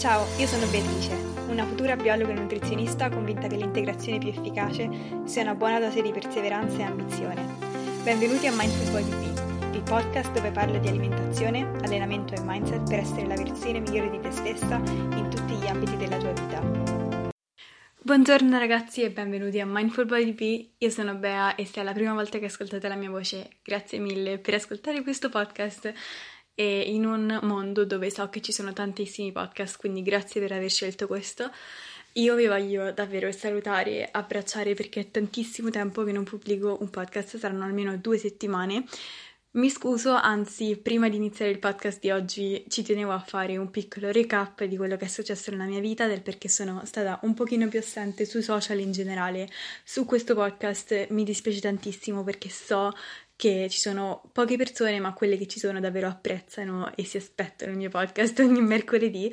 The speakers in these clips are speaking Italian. Ciao, io sono Beatrice, una futura biologa e nutrizionista convinta che l'integrazione più efficace sia una buona dose di perseveranza e ambizione. Benvenuti a Mindful Body B, il podcast dove parlo di alimentazione, allenamento e mindset per essere la versione migliore di te stessa in tutti gli ambiti della tua vita. Buongiorno ragazzi e benvenuti a Mindful Body B, io sono Bea e se è la prima volta che ascoltate la mia voce, grazie mille per ascoltare questo podcast. E in un mondo dove so che ci sono tantissimi podcast, quindi grazie per aver scelto questo. Io vi voglio davvero salutare, abbracciare, perché è tantissimo tempo che non pubblico un podcast, saranno almeno 2 settimane. Mi scuso, anzi, prima di iniziare il podcast di oggi ci tenevo a fare un piccolo recap di quello che è successo nella mia vita, del perché sono stata un pochino più assente sui social in generale. Su questo podcast mi dispiace tantissimo perché so che ci sono poche persone, ma quelle che ci sono davvero apprezzano e si aspettano il mio podcast ogni mercoledì.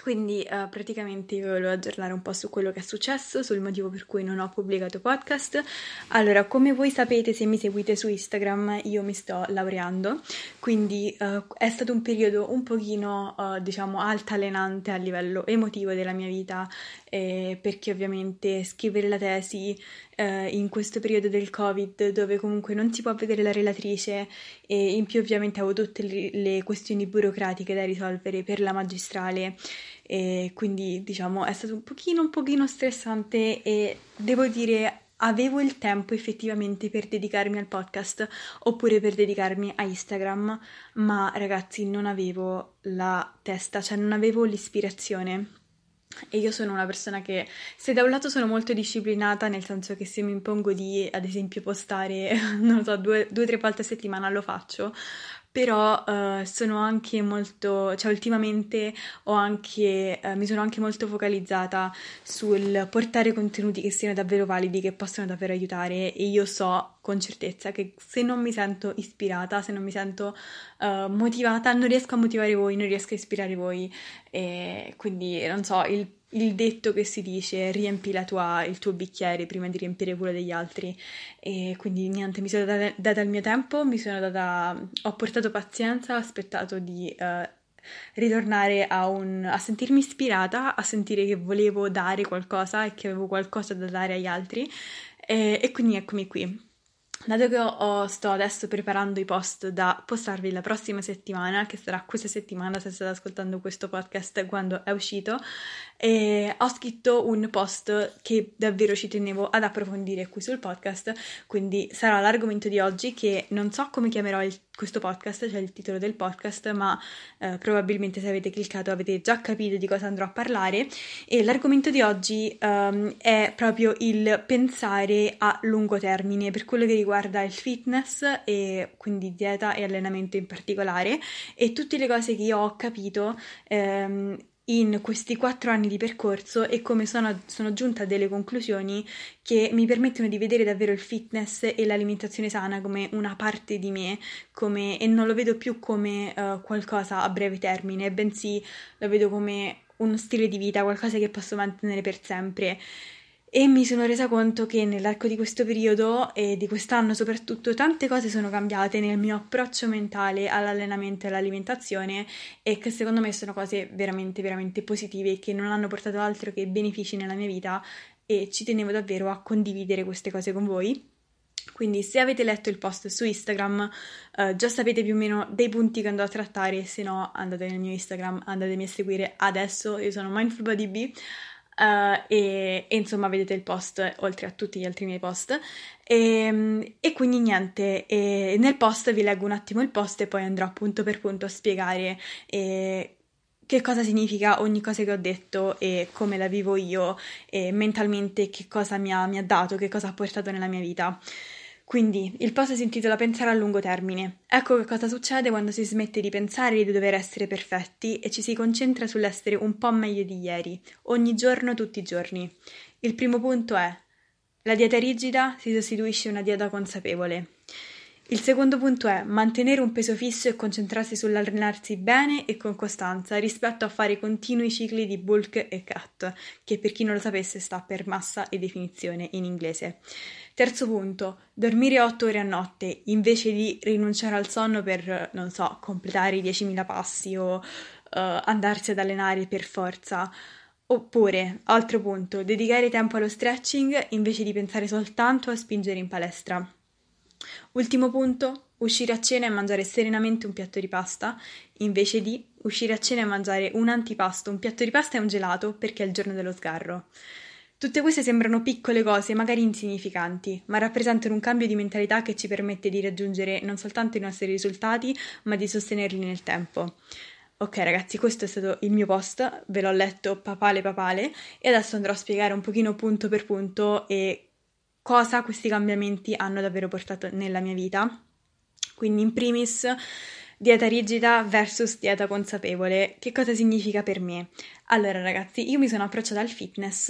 Quindi praticamente vi volevo aggiornare un po' su quello che è successo, sul motivo per cui non ho pubblicato podcast. Allora, come voi sapete, se mi seguite su Instagram, io mi sto laureando, quindi è stato un periodo un pochino, altalenante a livello emotivo della mia vita, perché ovviamente scrivere la tesi in questo periodo del Covid, dove comunque non si può vedere la relatrice, e in più ovviamente avevo tutte le questioni burocratiche da risolvere per la magistrale, e quindi è stato un pochino stressante, e devo dire avevo il tempo effettivamente per dedicarmi al podcast oppure per dedicarmi a Instagram, ma ragazzi non avevo la testa, non avevo l'ispirazione. E io sono una persona che, se da un lato sono molto disciplinata, nel senso che se mi impongo di, ad esempio, postare, non lo so, 2 o 3 volte a settimana lo faccio, però sono anche molto, ultimamente mi sono anche molto focalizzata sul portare contenuti che siano davvero validi, che possano davvero aiutare, e io so con certezza che se non mi sento ispirata, se non mi sento motivata, non riesco a motivare voi, non riesco a ispirare voi, e quindi non so, il detto che si dice, riempi il tuo bicchiere prima di riempire quello degli altri. E quindi niente, mi sono data il mio tempo, ho portato pazienza, ho aspettato di ritornare a sentirmi ispirata, a sentire che volevo dare qualcosa e che avevo qualcosa da dare agli altri, e quindi eccomi qui. Dato che sto adesso preparando i post da postarvi la prossima settimana, che sarà questa settimana se state ascoltando questo podcast quando è uscito, ho scritto un post che davvero ci tenevo ad approfondire qui sul podcast, quindi sarà l'argomento di oggi, che non so come chiamerò questo podcast, il titolo del podcast, ma probabilmente se avete cliccato avete già capito di cosa andrò a parlare. E l'argomento di oggi è proprio il pensare a lungo termine per quello che riguarda il fitness, e quindi dieta e allenamento in particolare, e tutte le cose che io ho capito in questi 4 anni di percorso, e come sono giunta a delle conclusioni che mi permettono di vedere davvero il fitness e l'alimentazione sana come una parte di me, e non lo vedo più come qualcosa a breve termine, bensì lo vedo come uno stile di vita, qualcosa che posso mantenere per sempre. E mi sono resa conto che nell'arco di questo periodo e di quest'anno soprattutto tante cose sono cambiate nel mio approccio mentale all'allenamento e all'alimentazione, e che secondo me sono cose veramente veramente positive, che non hanno portato altro che benefici nella mia vita, e ci tenevo davvero a condividere queste cose con voi. Quindi se avete letto il post su Instagram già sapete più o meno dei punti che andrò a trattare, se no andate nel mio Instagram, andatemi a seguire adesso, io sono MindfulBodyB. E insomma vedete il post oltre a tutti gli altri miei post, e quindi niente, nel post vi leggo un attimo il post e poi andrò punto per punto a spiegare che cosa significa ogni cosa che ho detto e come la vivo io, e mentalmente che cosa mi ha dato, che cosa ha portato nella mia vita. Quindi il post si intitola Pensare a lungo termine. Ecco che cosa succede quando si smette di pensare di dover essere perfetti e ci si concentra sull'essere un po' meglio di ieri, ogni giorno, tutti i giorni. Il primo punto è: la dieta rigida si sostituisce a una dieta consapevole. Il secondo punto è: mantenere un peso fisso e concentrarsi sull'allenarsi bene e con costanza rispetto a fare continui cicli di bulk e cut, che per chi non lo sapesse sta per massa e definizione in inglese. Terzo punto: dormire 8 ore a notte invece di rinunciare al sonno per, non so, completare i 10.000 passi o andarsi ad allenare per forza. Oppure, altro punto, dedicare tempo allo stretching invece di pensare soltanto a spingere in palestra. Ultimo punto, uscire a cena e mangiare serenamente un piatto di pasta invece di uscire a cena e mangiare un antipasto, un piatto di pasta e un gelato perché è il giorno dello sgarro. Tutte queste sembrano piccole cose, magari insignificanti, ma rappresentano un cambio di mentalità che ci permette di raggiungere non soltanto i nostri risultati, ma di sostenerli nel tempo. Ok ragazzi, questo è stato il mio post, ve l'ho letto papale e adesso andrò a spiegare un pochino punto per punto e cosa questi cambiamenti hanno davvero portato nella mia vita. Quindi in primis dieta rigida versus dieta consapevole, che cosa significa per me? Allora ragazzi, io mi sono approcciata al fitness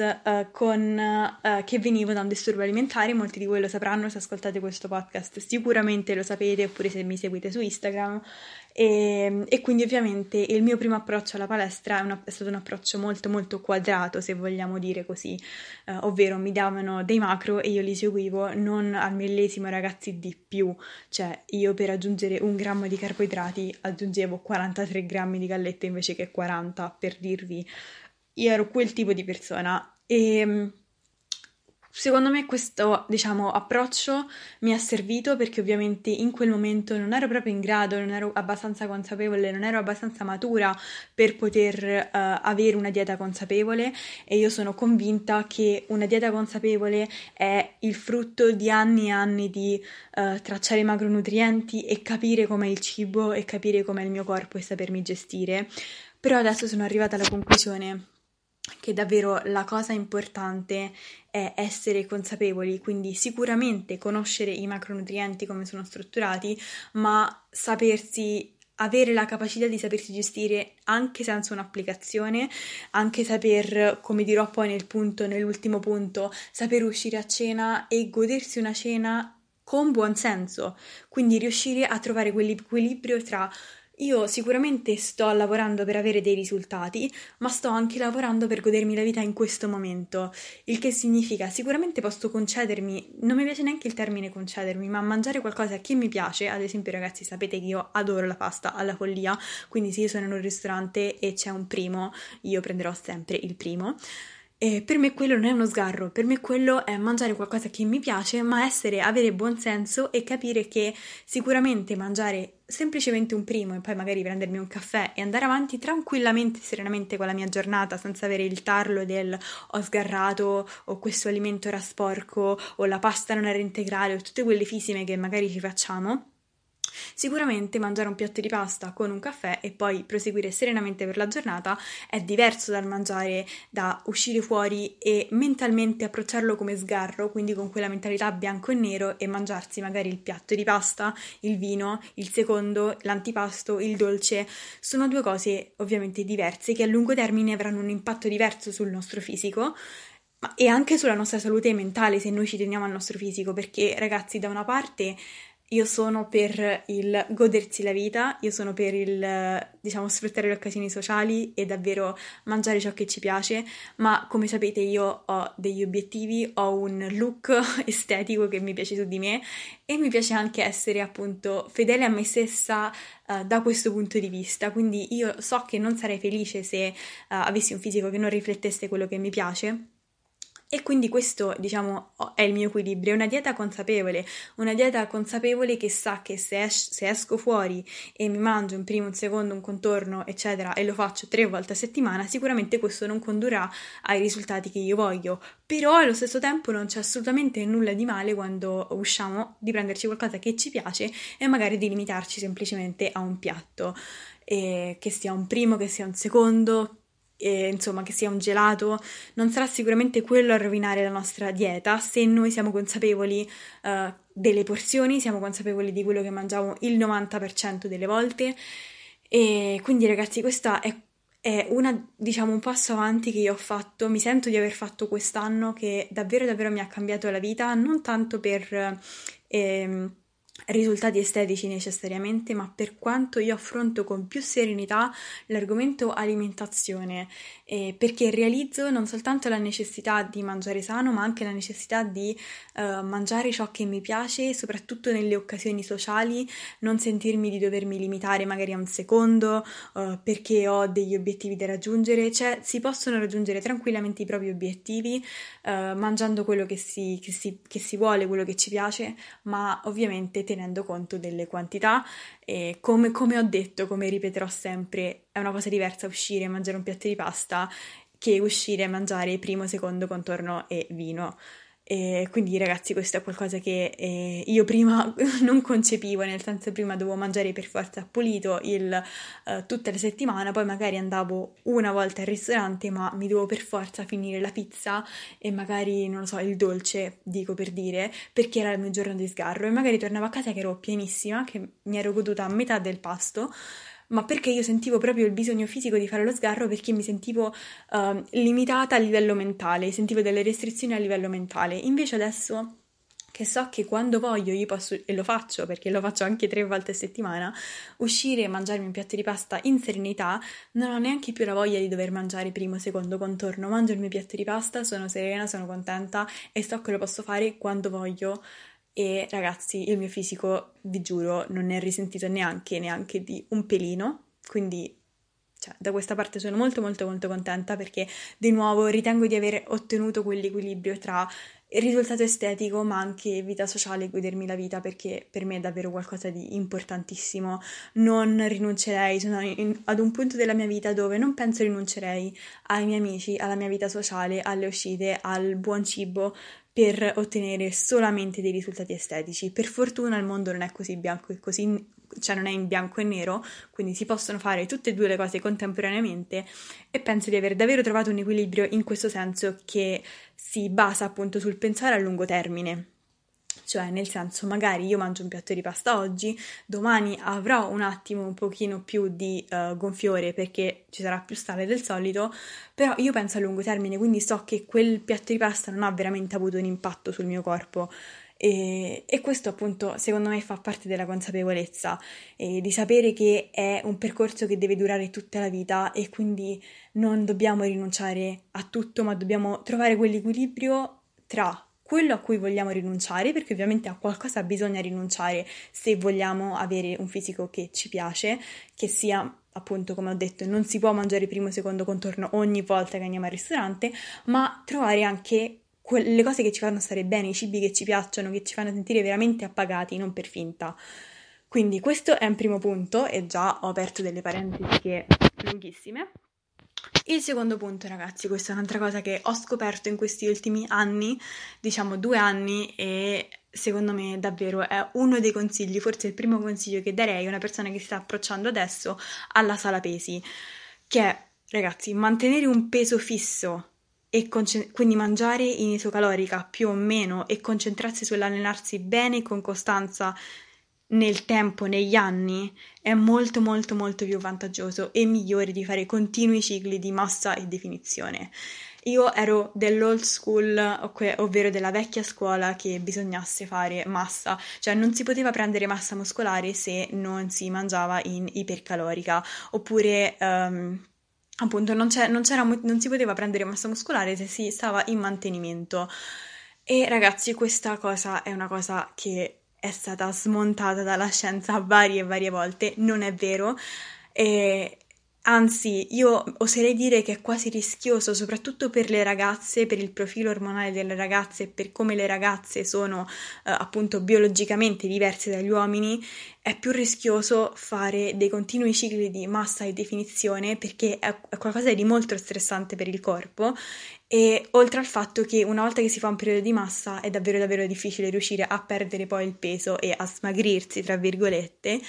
che venivo da un disturbo alimentare, molti di voi lo sapranno se ascoltate questo podcast, sicuramente lo sapete oppure se mi seguite su Instagram e quindi ovviamente il mio primo approccio alla palestra è stato un approccio molto quadrato, se vogliamo dire così, ovvero mi davano dei macro e io li seguivo non al millesimo ragazzi di più, cioè io per aggiungere 1 grammo di carboidrati aggiungevo 43 grammi di gallette invece che 40, per dirvi, io ero quel tipo di persona e secondo me questo, approccio mi ha servito perché ovviamente in quel momento non ero proprio in grado, non ero abbastanza consapevole, non ero abbastanza matura per poter avere una dieta consapevole e io sono convinta che una dieta consapevole è il frutto di anni e anni di tracciare i macronutrienti e capire com'è il cibo e capire com'è il mio corpo e sapermi gestire, però adesso sono arrivata alla conclusione che davvero la cosa importante è essere consapevoli, quindi sicuramente conoscere i macronutrienti come sono strutturati, ma sapersi avere la capacità di sapersi gestire anche senza un'applicazione, anche saper, come dirò poi nell'ultimo punto, saper uscire a cena e godersi una cena con buon senso, quindi riuscire a trovare quell'equilibrio tra io sicuramente sto lavorando per avere dei risultati, ma sto anche lavorando per godermi la vita in questo momento, il che significa sicuramente posso concedermi, non mi piace neanche il termine concedermi, ma mangiare qualcosa che mi piace, ad esempio ragazzi sapete che io adoro la pasta alla follia, quindi se io sono in un ristorante e c'è un primo, io prenderò sempre il primo. E per me quello non è uno sgarro, per me quello è mangiare qualcosa che mi piace, ma avere buon senso e capire che sicuramente mangiare semplicemente un primo e poi magari prendermi un caffè e andare avanti tranquillamente e serenamente con la mia giornata senza avere il tarlo del ho sgarrato o questo alimento era sporco o la pasta non era integrale o tutte quelle fisime che magari ci facciamo. Sicuramente mangiare un piatto di pasta con un caffè e poi proseguire serenamente per la giornata è diverso dal mangiare, da uscire fuori e mentalmente approcciarlo come sgarro, quindi con quella mentalità bianco e nero e mangiarsi magari il piatto di pasta, il vino, il secondo, l'antipasto, il dolce. Sono due cose ovviamente diverse che a lungo termine avranno un impatto diverso sul nostro fisico e anche sulla nostra salute mentale se noi ci teniamo al nostro fisico, perché ragazzi da una parte io sono per il godersi la vita, io sono per il, sfruttare le occasioni sociali e davvero mangiare ciò che ci piace, ma come sapete io ho degli obiettivi, ho un look estetico che mi piace su di me e mi piace anche essere appunto fedele a me stessa da questo punto di vista, quindi io so che non sarei felice se avessi un fisico che non riflettesse quello che mi piace. E quindi questo, è il mio equilibrio, è una dieta consapevole che sa che se esco fuori e mi mangio un primo, un secondo, un contorno, eccetera, e lo faccio 3 volte a settimana, sicuramente questo non condurrà ai risultati che io voglio, però allo stesso tempo non c'è assolutamente nulla di male quando usciamo di prenderci qualcosa che ci piace e magari di limitarci semplicemente a un piatto, che sia un primo, che sia un secondo, che sia un gelato. Non sarà sicuramente quello a rovinare la nostra dieta se noi siamo consapevoli delle porzioni, siamo consapevoli di quello che mangiamo il 90% delle volte e quindi ragazzi questa è un passo avanti che io ho fatto, mi sento di aver fatto quest'anno che davvero mi ha cambiato la vita, non tanto per risultati estetici necessariamente, ma per quanto io affronto con più serenità l'argomento alimentazione, perché realizzo non soltanto la necessità di mangiare sano, ma anche la necessità di mangiare ciò che mi piace, soprattutto nelle occasioni sociali, non sentirmi di dovermi limitare magari a un secondo perché ho degli obiettivi da raggiungere. Cioè, si possono raggiungere tranquillamente i propri obiettivi mangiando quello che si vuole, quello che ci piace, ma ovviamente tenendo conto delle quantità, e come ho detto, come ripeterò sempre, è una cosa diversa uscire e mangiare un piatto di pasta che uscire e mangiare primo, secondo, contorno e vino. E quindi ragazzi, questo è qualcosa che io prima non concepivo, nel senso prima dovevo mangiare per forza pulito tutta la settimana, poi magari andavo una volta al ristorante ma mi dovevo per forza finire la pizza e magari, non lo so, il dolce, dico per dire, perché era il mio giorno di sgarro, e magari tornavo a casa che ero pienissima, che mi ero goduta a metà del pasto, ma perché io sentivo proprio il bisogno fisico di fare lo sgarro, perché mi sentivo limitata a livello mentale, sentivo delle restrizioni a livello mentale. Invece adesso che so che quando voglio io posso, e lo faccio perché lo faccio anche 3 volte a settimana, uscire e mangiarmi un piatto di pasta in serenità, non ho neanche più la voglia di dover mangiare primo, secondo, contorno, mangio il mio piatto di pasta, sono serena, sono contenta e so che lo posso fare quando voglio. E ragazzi, il mio fisico, vi giuro, non ne è risentito neanche di un pelino, quindi cioè, da questa parte sono molto molto molto contenta, perché di nuovo ritengo di aver ottenuto quell'equilibrio tra il risultato estetico ma anche vita sociale, godermi la vita, perché per me è davvero qualcosa di importantissimo, non rinuncerei, sono ad un punto della mia vita dove non penso rinuncerei ai miei amici, alla mia vita sociale, alle uscite, al buon cibo, per ottenere solamente dei risultati estetici. Per fortuna il mondo non è così bianco e così, cioè non è in bianco e nero, quindi si possono fare tutte e 2 le cose contemporaneamente, e penso di aver davvero trovato un equilibrio in questo senso, che si basa appunto sul pensare a lungo termine. Cioè, nel senso, magari io mangio un piatto di pasta oggi, domani avrò un attimo un pochino più di gonfiore perché ci sarà più sale del solito, però io penso a lungo termine, quindi so che quel piatto di pasta non ha veramente avuto un impatto sul mio corpo. E questo appunto secondo me fa parte della consapevolezza, di sapere che è un percorso che deve durare tutta la vita, e quindi non dobbiamo rinunciare a tutto, ma dobbiamo trovare quell'equilibrio tra quello a cui vogliamo rinunciare, perché ovviamente a qualcosa bisogna rinunciare se vogliamo avere un fisico che ci piace, che sia appunto, come ho detto, non si può mangiare primo, secondo, contorno ogni volta che andiamo al ristorante, ma trovare anche le cose che ci fanno stare bene, i cibi che ci piacciono, che ci fanno sentire veramente appagati, non per finta. Quindi questo è un primo punto, e già ho aperto delle parentesi che lunghissime. Il secondo punto, ragazzi, questa è un'altra cosa che ho scoperto in questi ultimi anni, diciamo 2 anni, e secondo me davvero è uno dei consigli, forse il primo consiglio che darei a una persona che si sta approcciando adesso alla sala pesi, che è, ragazzi, mantenere un peso fisso e quindi mangiare in isocalorica più o meno, e concentrarsi sull'allenarsi bene e con costanza nel tempo, negli anni, è molto molto molto più vantaggioso e migliore di fare continui cicli di massa e definizione. Io ero dell'old school, ovvero della vecchia scuola, che bisognasse fare massa, cioè non si poteva prendere massa muscolare se non si mangiava in ipercalorica, oppure appunto non si poteva prendere massa muscolare se si stava in mantenimento. E ragazzi, questa cosa è una cosa che è stata smontata dalla scienza varie e varie volte, non è vero, anzi io oserei dire che è quasi rischioso, soprattutto per le ragazze, per il profilo ormonale delle ragazze, per come le ragazze sono appunto biologicamente diverse dagli uomini. È più rischioso fare dei continui cicli di massa e definizione, perché è qualcosa di molto stressante per il corpo, e oltre al fatto che una volta che si fa un periodo di massa è davvero davvero difficile riuscire a perdere poi il peso e a smagrirsi, tra virgolette,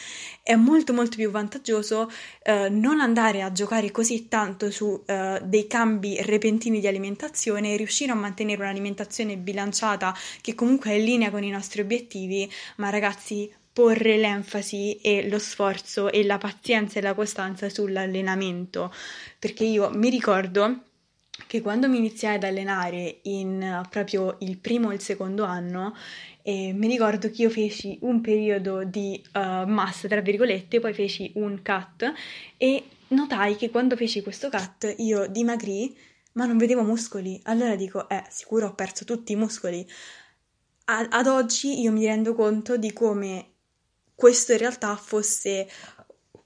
è molto molto più vantaggioso non andare a giocare così tanto su dei cambi repentini di alimentazione, e riuscire a mantenere un'alimentazione bilanciata che comunque è in linea con i nostri obiettivi, ma ragazzi, porre l'enfasi e lo sforzo e la pazienza e la costanza sull'allenamento, perché io mi ricordo che quando mi iniziai ad allenare in proprio il primo e il secondo anno, e mi ricordo che io feci un periodo di massa, tra virgolette, poi feci un cut e notai che quando feci questo cut io dimagrì, ma non vedevo muscoli. Allora dico, sicuro ho perso tutti i muscoli. Ad oggi io mi rendo conto di come questo in realtà fosse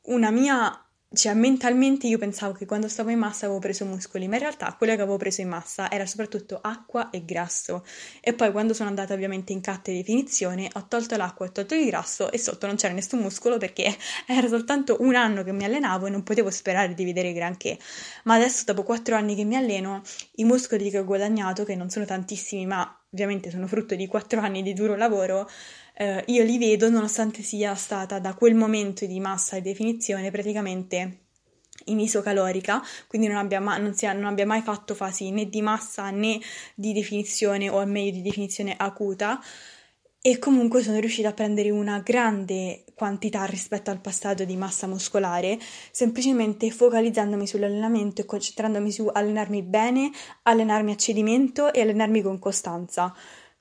una mia... Cioè, mentalmente io pensavo che quando stavo in massa avevo preso muscoli, ma in realtà quello che avevo preso in massa era soprattutto acqua e grasso. E poi quando sono andata ovviamente in cut e definizione ho tolto l'acqua e ho tolto il grasso e sotto non c'era nessun muscolo perché era soltanto un anno che mi allenavo e non potevo sperare di vedere granché. Ma adesso, dopo 4 anni che mi alleno, i muscoli che ho guadagnato, che non sono tantissimi ma ovviamente sono frutto di 4 anni di duro lavoro, io li vedo nonostante sia stata da quel momento di massa e definizione praticamente in isocalorica, quindi non abbia mai fatto fasi né di massa né di definizione, o al meglio di definizione acuta, e comunque sono riuscita a prendere una grande quantità rispetto al passato di massa muscolare, semplicemente focalizzandomi sull'allenamento e concentrandomi su allenarmi bene, allenarmi a cedimento e allenarmi con costanza.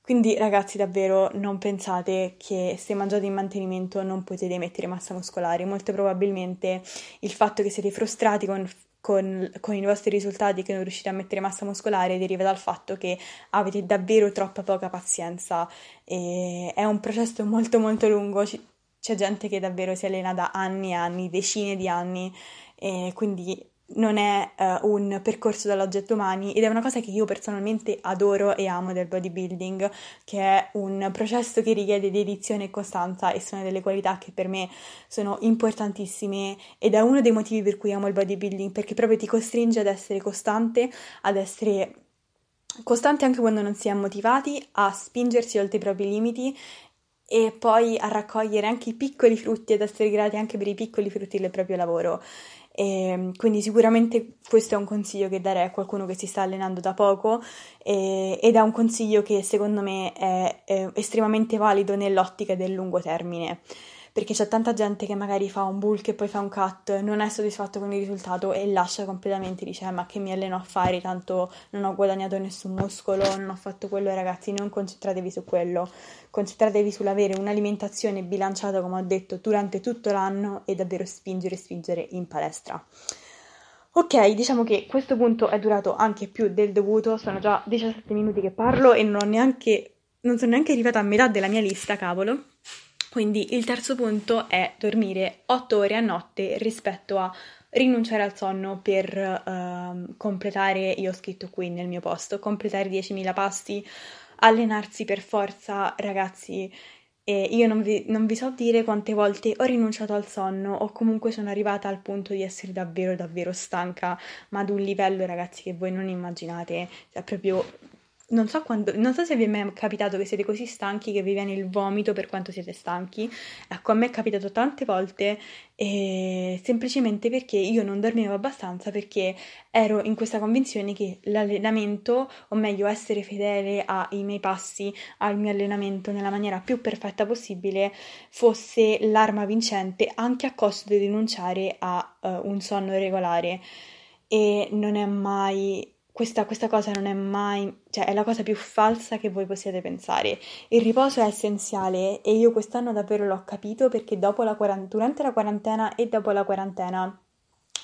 Quindi ragazzi, davvero non pensate che se mangiate in mantenimento non potete mettere massa muscolare. Molto probabilmente il fatto che siete frustrati con i vostri risultati, che non riuscite a mettere massa muscolare, deriva dal fatto che avete davvero troppa poca pazienza. E è un processo molto molto lungo, c'è gente che davvero si allena da anni e anni, decine di anni, e quindi... non è un percorso dall'oggi al domani, ed è una cosa che io personalmente adoro e amo del bodybuilding, che è un processo che richiede dedizione e costanza, e sono delle qualità che per me sono importantissime, ed è uno dei motivi per cui amo il bodybuilding, perché proprio ti costringe ad essere costante, anche quando non si è motivati, a spingersi oltre i propri limiti e poi a raccogliere anche i piccoli frutti, ad essere grati anche per i piccoli frutti del proprio lavoro. E quindi sicuramente questo è un consiglio che darei a qualcuno che si sta allenando da poco, ed è un consiglio che secondo me è estremamente valido nell'ottica del lungo termine, perché c'è tanta gente che magari fa un bulk e poi fa un cut, non è soddisfatto con il risultato e lascia completamente, dice ma che mi alleno a fare, tanto non ho guadagnato nessun muscolo, non ho fatto quello. Ragazzi, non concentratevi su quello, concentratevi sull'avere un'alimentazione bilanciata, come ho detto, durante tutto l'anno, e davvero spingere in palestra. Ok, diciamo che questo punto è durato anche più del dovuto, sono già 17 minuti che parlo e non sono neanche arrivata a metà della mia lista, cavolo. Quindi il terzo punto è dormire 8 ore a notte rispetto a rinunciare al sonno per completare, io ho scritto qui nel mio post, completare 10.000 passi, allenarsi per forza. Ragazzi, io non vi so dire quante volte ho rinunciato al sonno, o comunque sono arrivata al punto di essere davvero davvero stanca, ma ad un livello, ragazzi, che voi non immaginate, cioè proprio... non so se vi è mai capitato che siete così stanchi che vi viene il vomito per quanto siete stanchi. Ecco, a me è capitato tante volte, semplicemente perché io non dormivo abbastanza, perché ero in questa convinzione che l'allenamento, o meglio essere fedele ai miei passi, al mio allenamento nella maniera più perfetta possibile, fosse l'arma vincente, anche a costo di rinunciare a un sonno regolare. E non è mai... Questa cosa non è mai, cioè è la cosa più falsa che voi possiate pensare. Il riposo è essenziale, e io quest'anno davvero l'ho capito, perché durante la quarantena e dopo la quarantena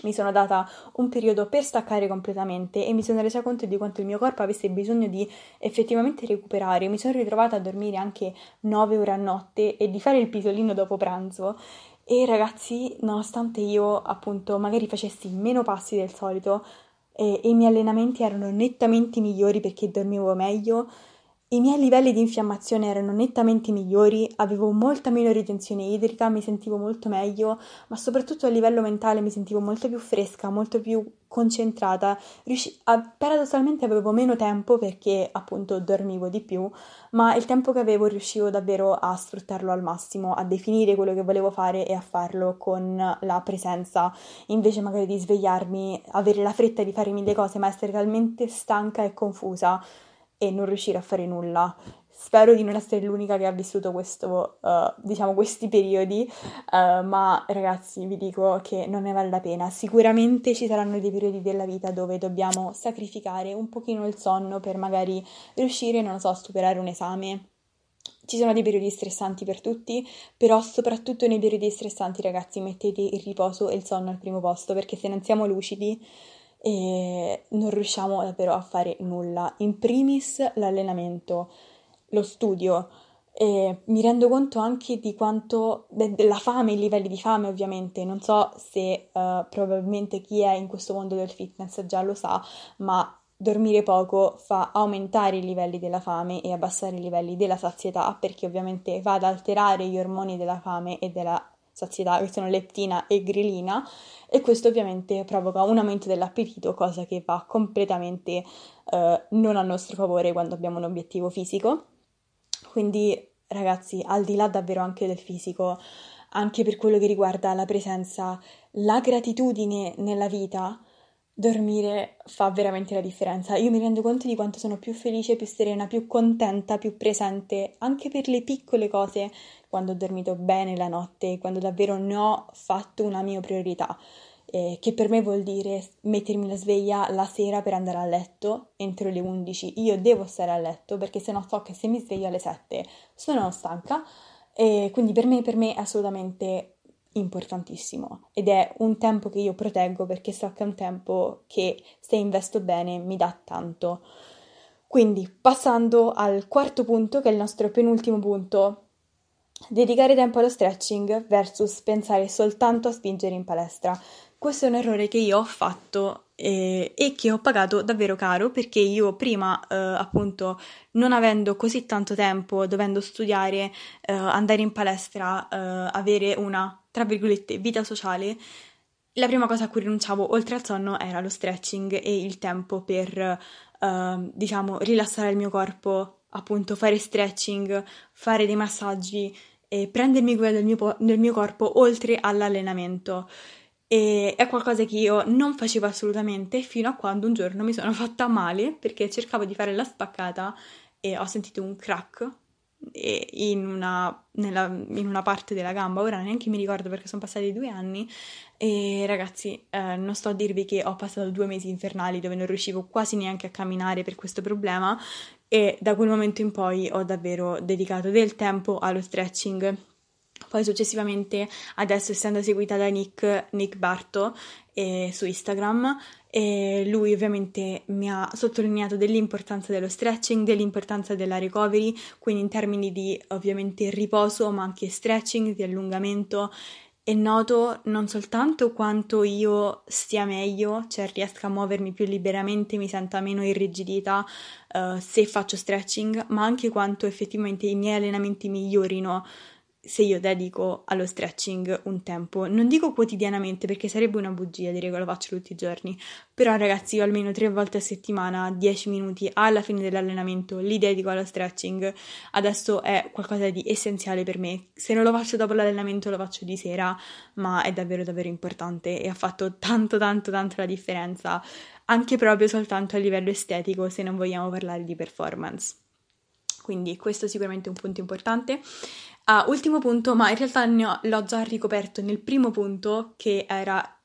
mi sono data un periodo per staccare completamente e mi sono resa conto di quanto il mio corpo avesse bisogno di effettivamente recuperare. Mi sono ritrovata a dormire anche 9 ore a notte e di fare il pisolino dopo pranzo. E ragazzi, nonostante io appunto magari facessi meno passi del solito, e i miei allenamenti erano nettamente migliori perché dormivo meglio, i miei livelli di infiammazione erano nettamente migliori, avevo molta meno ritenzione idrica, mi sentivo molto meglio, ma soprattutto a livello mentale mi sentivo molto più fresca, molto più concentrata. Paradossalmente avevo meno tempo perché appunto dormivo di più, ma il tempo che avevo riuscivo davvero a sfruttarlo al massimo, a definire quello che volevo fare e a farlo con la presenza, invece magari di svegliarmi, avere la fretta di fare mille cose ma essere talmente stanca e confusa e non riuscire a fare nulla. Spero di non essere l'unica che ha vissuto questi periodi, ma ragazzi vi dico che non ne vale la pena. Sicuramente ci saranno dei periodi della vita dove dobbiamo sacrificare un pochino il sonno per magari riuscire, non lo so, a superare un esame, Ci sono dei periodi stressanti per tutti, però soprattutto nei periodi stressanti, ragazzi, mettete il riposo e il sonno al primo posto, perché se non siamo lucidi non riusciamo davvero a fare nulla. In primis l'allenamento, lo studio. Mi rendo conto anche di quanto della fame, i livelli di fame ovviamente, non so se probabilmente chi è in questo mondo del fitness già lo sa, ma dormire poco fa aumentare i livelli della fame e abbassare i livelli della sazietà, perché ovviamente va ad alterare gli ormoni della fame e della sazietà, che sono leptina e grelina, e questo ovviamente provoca un aumento dell'appetito, cosa che va completamente non a nostro favore quando abbiamo un obiettivo fisico. Quindi ragazzi, al di là davvero anche del fisico, anche per quello che riguarda la presenza, la gratitudine nella vita, dormire fa veramente la differenza. Io mi rendo conto di quanto sono più felice, più serena, più contenta, più presente, anche per le piccole cose, quando ho dormito bene la notte, quando davvero ne ho fatto una mia priorità, che per me vuol dire mettermi la sveglia la sera per andare a letto entro le 11. Io devo stare a letto, perché sennò so che se mi sveglio alle 7 sono stanca, e quindi per me è assolutamente importantissimo, ed è un tempo che io proteggo, perché so che è un tempo che, se investo bene, mi dà tanto. Quindi, passando al quarto punto, che è il nostro penultimo punto: dedicare tempo allo stretching versus pensare soltanto a spingere in palestra. Questo è un errore che io ho fatto e che ho pagato davvero caro, perché io prima, appunto, non avendo così tanto tempo, dovendo studiare, andare in palestra, avere una, tra virgolette, vita sociale, la prima cosa a cui rinunciavo oltre al sonno era lo stretching e il tempo per, rilassare il mio corpo, appunto fare stretching, fare dei massaggi e prendermi cura del mio corpo oltre all'allenamento. E è qualcosa che io non facevo assolutamente, fino a quando un giorno mi sono fatta male perché cercavo di fare la spaccata e ho sentito un crack in una parte della gamba. Ora neanche mi ricordo, perché sono passati 2 anni, e ragazzi, non sto a dirvi che ho passato 2 mesi infernali dove non riuscivo quasi neanche a camminare per questo problema, e da quel momento in poi ho davvero dedicato del tempo allo stretching. Poi successivamente, adesso essendo seguita da Nick Barto su Instagram, e lui ovviamente mi ha sottolineato dell'importanza dello stretching, dell'importanza della recovery, quindi in termini di ovviamente riposo, ma anche stretching, di allungamento, e noto non soltanto quanto io stia meglio, cioè riesca a muovermi più liberamente, mi senta meno irrigidita se faccio stretching, ma anche quanto effettivamente i miei allenamenti migliorino se io dedico allo stretching un tempo. Non dico quotidianamente, perché sarebbe una bugia dire che lo faccio tutti i giorni, però ragazzi, io almeno 3 volte a settimana, 10 minuti alla fine dell'allenamento li dedico allo stretching. Adesso è qualcosa di essenziale per me. Se non lo faccio dopo l'allenamento, lo faccio di sera, ma è davvero davvero importante e ha fatto tanto tanto tanto la differenza, anche proprio soltanto a livello estetico, se non vogliamo parlare di performance. Quindi questo è sicuramente un punto importante. Ultimo punto, ma in realtà l'ho già ricoperto nel primo punto, che era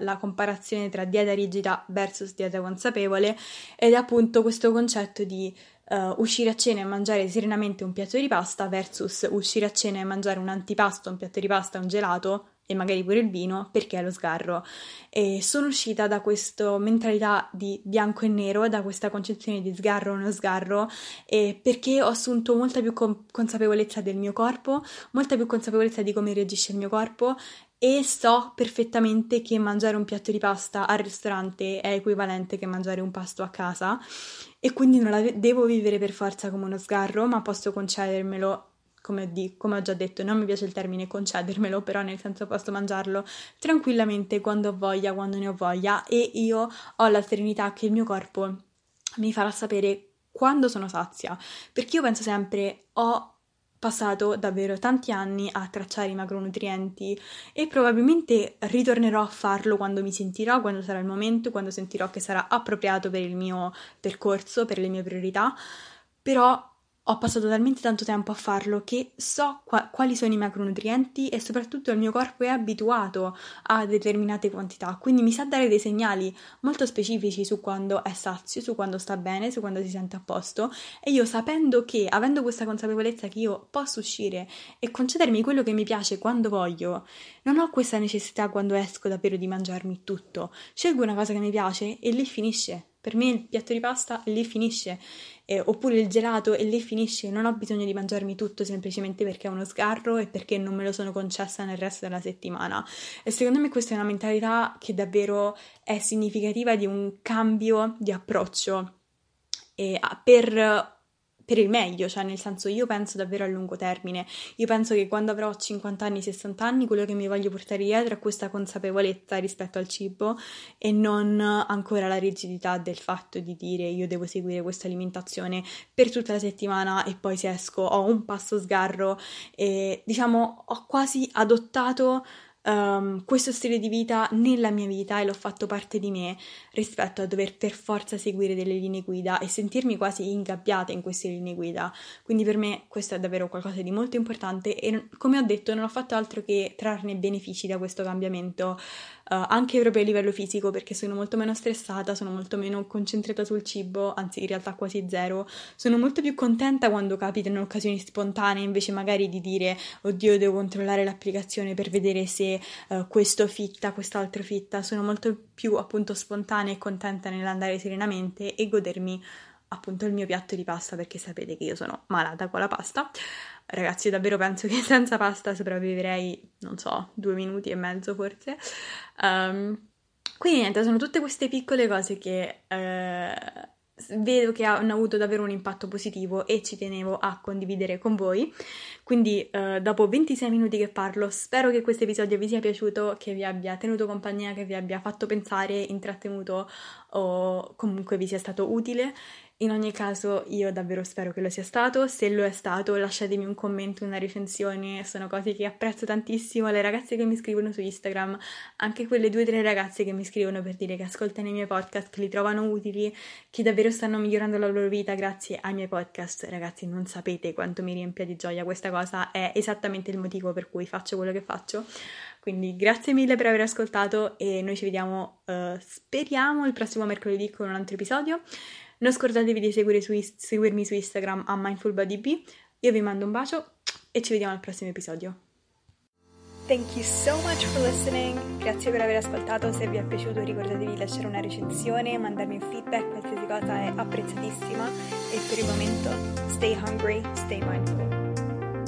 la comparazione tra dieta rigida versus dieta consapevole, ed è appunto questo concetto di uscire a cena e mangiare serenamente un piatto di pasta versus uscire a cena e mangiare un antipasto, un piatto di pasta, un gelato e magari pure il vino, perché è lo sgarro. E sono uscita da questa mentalità di bianco e nero, da questa concezione di sgarro o non sgarro, perché ho assunto molta più consapevolezza del mio corpo, molta più consapevolezza di come reagisce il mio corpo, e so perfettamente che mangiare un piatto di pasta al ristorante è equivalente che mangiare un pasto a casa, e quindi non la devo vivere per forza come uno sgarro, ma posso concedermelo. Come ho già detto, non mi piace il termine concedermelo, però nel senso posso mangiarlo tranquillamente quando ho voglia, quando ne ho voglia, e io ho la serenità che il mio corpo mi farà sapere quando sono sazia, perché io penso sempre, ho passato davvero tanti anni a tracciare i macronutrienti e probabilmente ritornerò a farlo quando mi sentirò, quando sarà il momento, quando sentirò che sarà appropriato per il mio percorso, per le mie priorità, però ho passato talmente tanto tempo a farlo che so quali sono i macronutrienti e soprattutto il mio corpo è abituato a determinate quantità, quindi mi sa dare dei segnali molto specifici su quando è sazio, su quando sta bene, su quando si sente a posto, e io sapendo che, avendo questa consapevolezza che io posso uscire e concedermi quello che mi piace quando voglio, non ho questa necessità quando esco davvero di mangiarmi tutto, scelgo una cosa che mi piace e lì finisce. Per me il piatto di pasta lì finisce, oppure il gelato e lì finisce, non ho bisogno di mangiarmi tutto semplicemente perché è uno sgarro e perché non me lo sono concessa nel resto della settimana. E secondo me questa è una mentalità che davvero è significativa di un cambio di approccio per il meglio, cioè nel senso io penso davvero a lungo termine, io penso che quando avrò 50 anni, 60 anni, quello che mi voglio portare dietro è questa consapevolezza rispetto al cibo e non ancora la rigidità del fatto di dire io devo seguire questa alimentazione per tutta la settimana e poi se esco ho un pasto sgarro, e diciamo ho quasi adottato questo stile di vita nella mia vita e l'ho fatto parte di me rispetto a dover per forza seguire delle linee guida e sentirmi quasi ingabbiata in queste linee guida, quindi per me questo è davvero qualcosa di molto importante e come ho detto non ho fatto altro che trarne benefici da questo cambiamento, anche proprio a livello fisico, perché sono molto meno stressata, sono molto meno concentrata sul cibo, anzi in realtà quasi zero, sono molto più contenta quando capitano occasioni spontanee invece magari di dire oddio devo controllare l'applicazione per vedere se questo fitta, quest'altro fitta, sono molto più appunto spontanea e contenta nell'andare serenamente e godermi appunto il mio piatto di pasta, perché sapete che io sono malata con la pasta, ragazzi, io davvero penso che senza pasta sopravviverei, non so, 2 minuti e mezzo forse, quindi niente, sono tutte queste piccole cose che vedo che hanno avuto davvero un impatto positivo e ci tenevo a condividere con voi, quindi dopo 26 minuti che parlo spero che questo episodio vi sia piaciuto, che vi abbia tenuto compagnia, che vi abbia fatto pensare, intrattenuto o comunque vi sia stato utile. In ogni caso io davvero spero che lo sia stato, se lo è stato lasciatemi un commento, una recensione, sono cose che apprezzo tantissimo, le ragazze che mi scrivono su Instagram, anche quelle 2 o 3 ragazze che mi scrivono per dire che ascoltano i miei podcast, che li trovano utili, che davvero stanno migliorando la loro vita grazie ai miei podcast, ragazzi non sapete quanto mi riempia di gioia questa cosa, è esattamente il motivo per cui faccio quello che faccio, quindi grazie mille per aver ascoltato e noi ci vediamo speriamo il prossimo mercoledì con un altro episodio. Non scordatevi di seguirmi su Instagram a Mindful Body B. Io vi mando un bacio e ci vediamo al prossimo episodio. Thank you so much for listening. Grazie per aver ascoltato. Se vi è piaciuto ricordatevi di lasciare una recensione, mandarmi un feedback, qualsiasi cosa è apprezzatissima. E per il momento, stay hungry, stay mindful.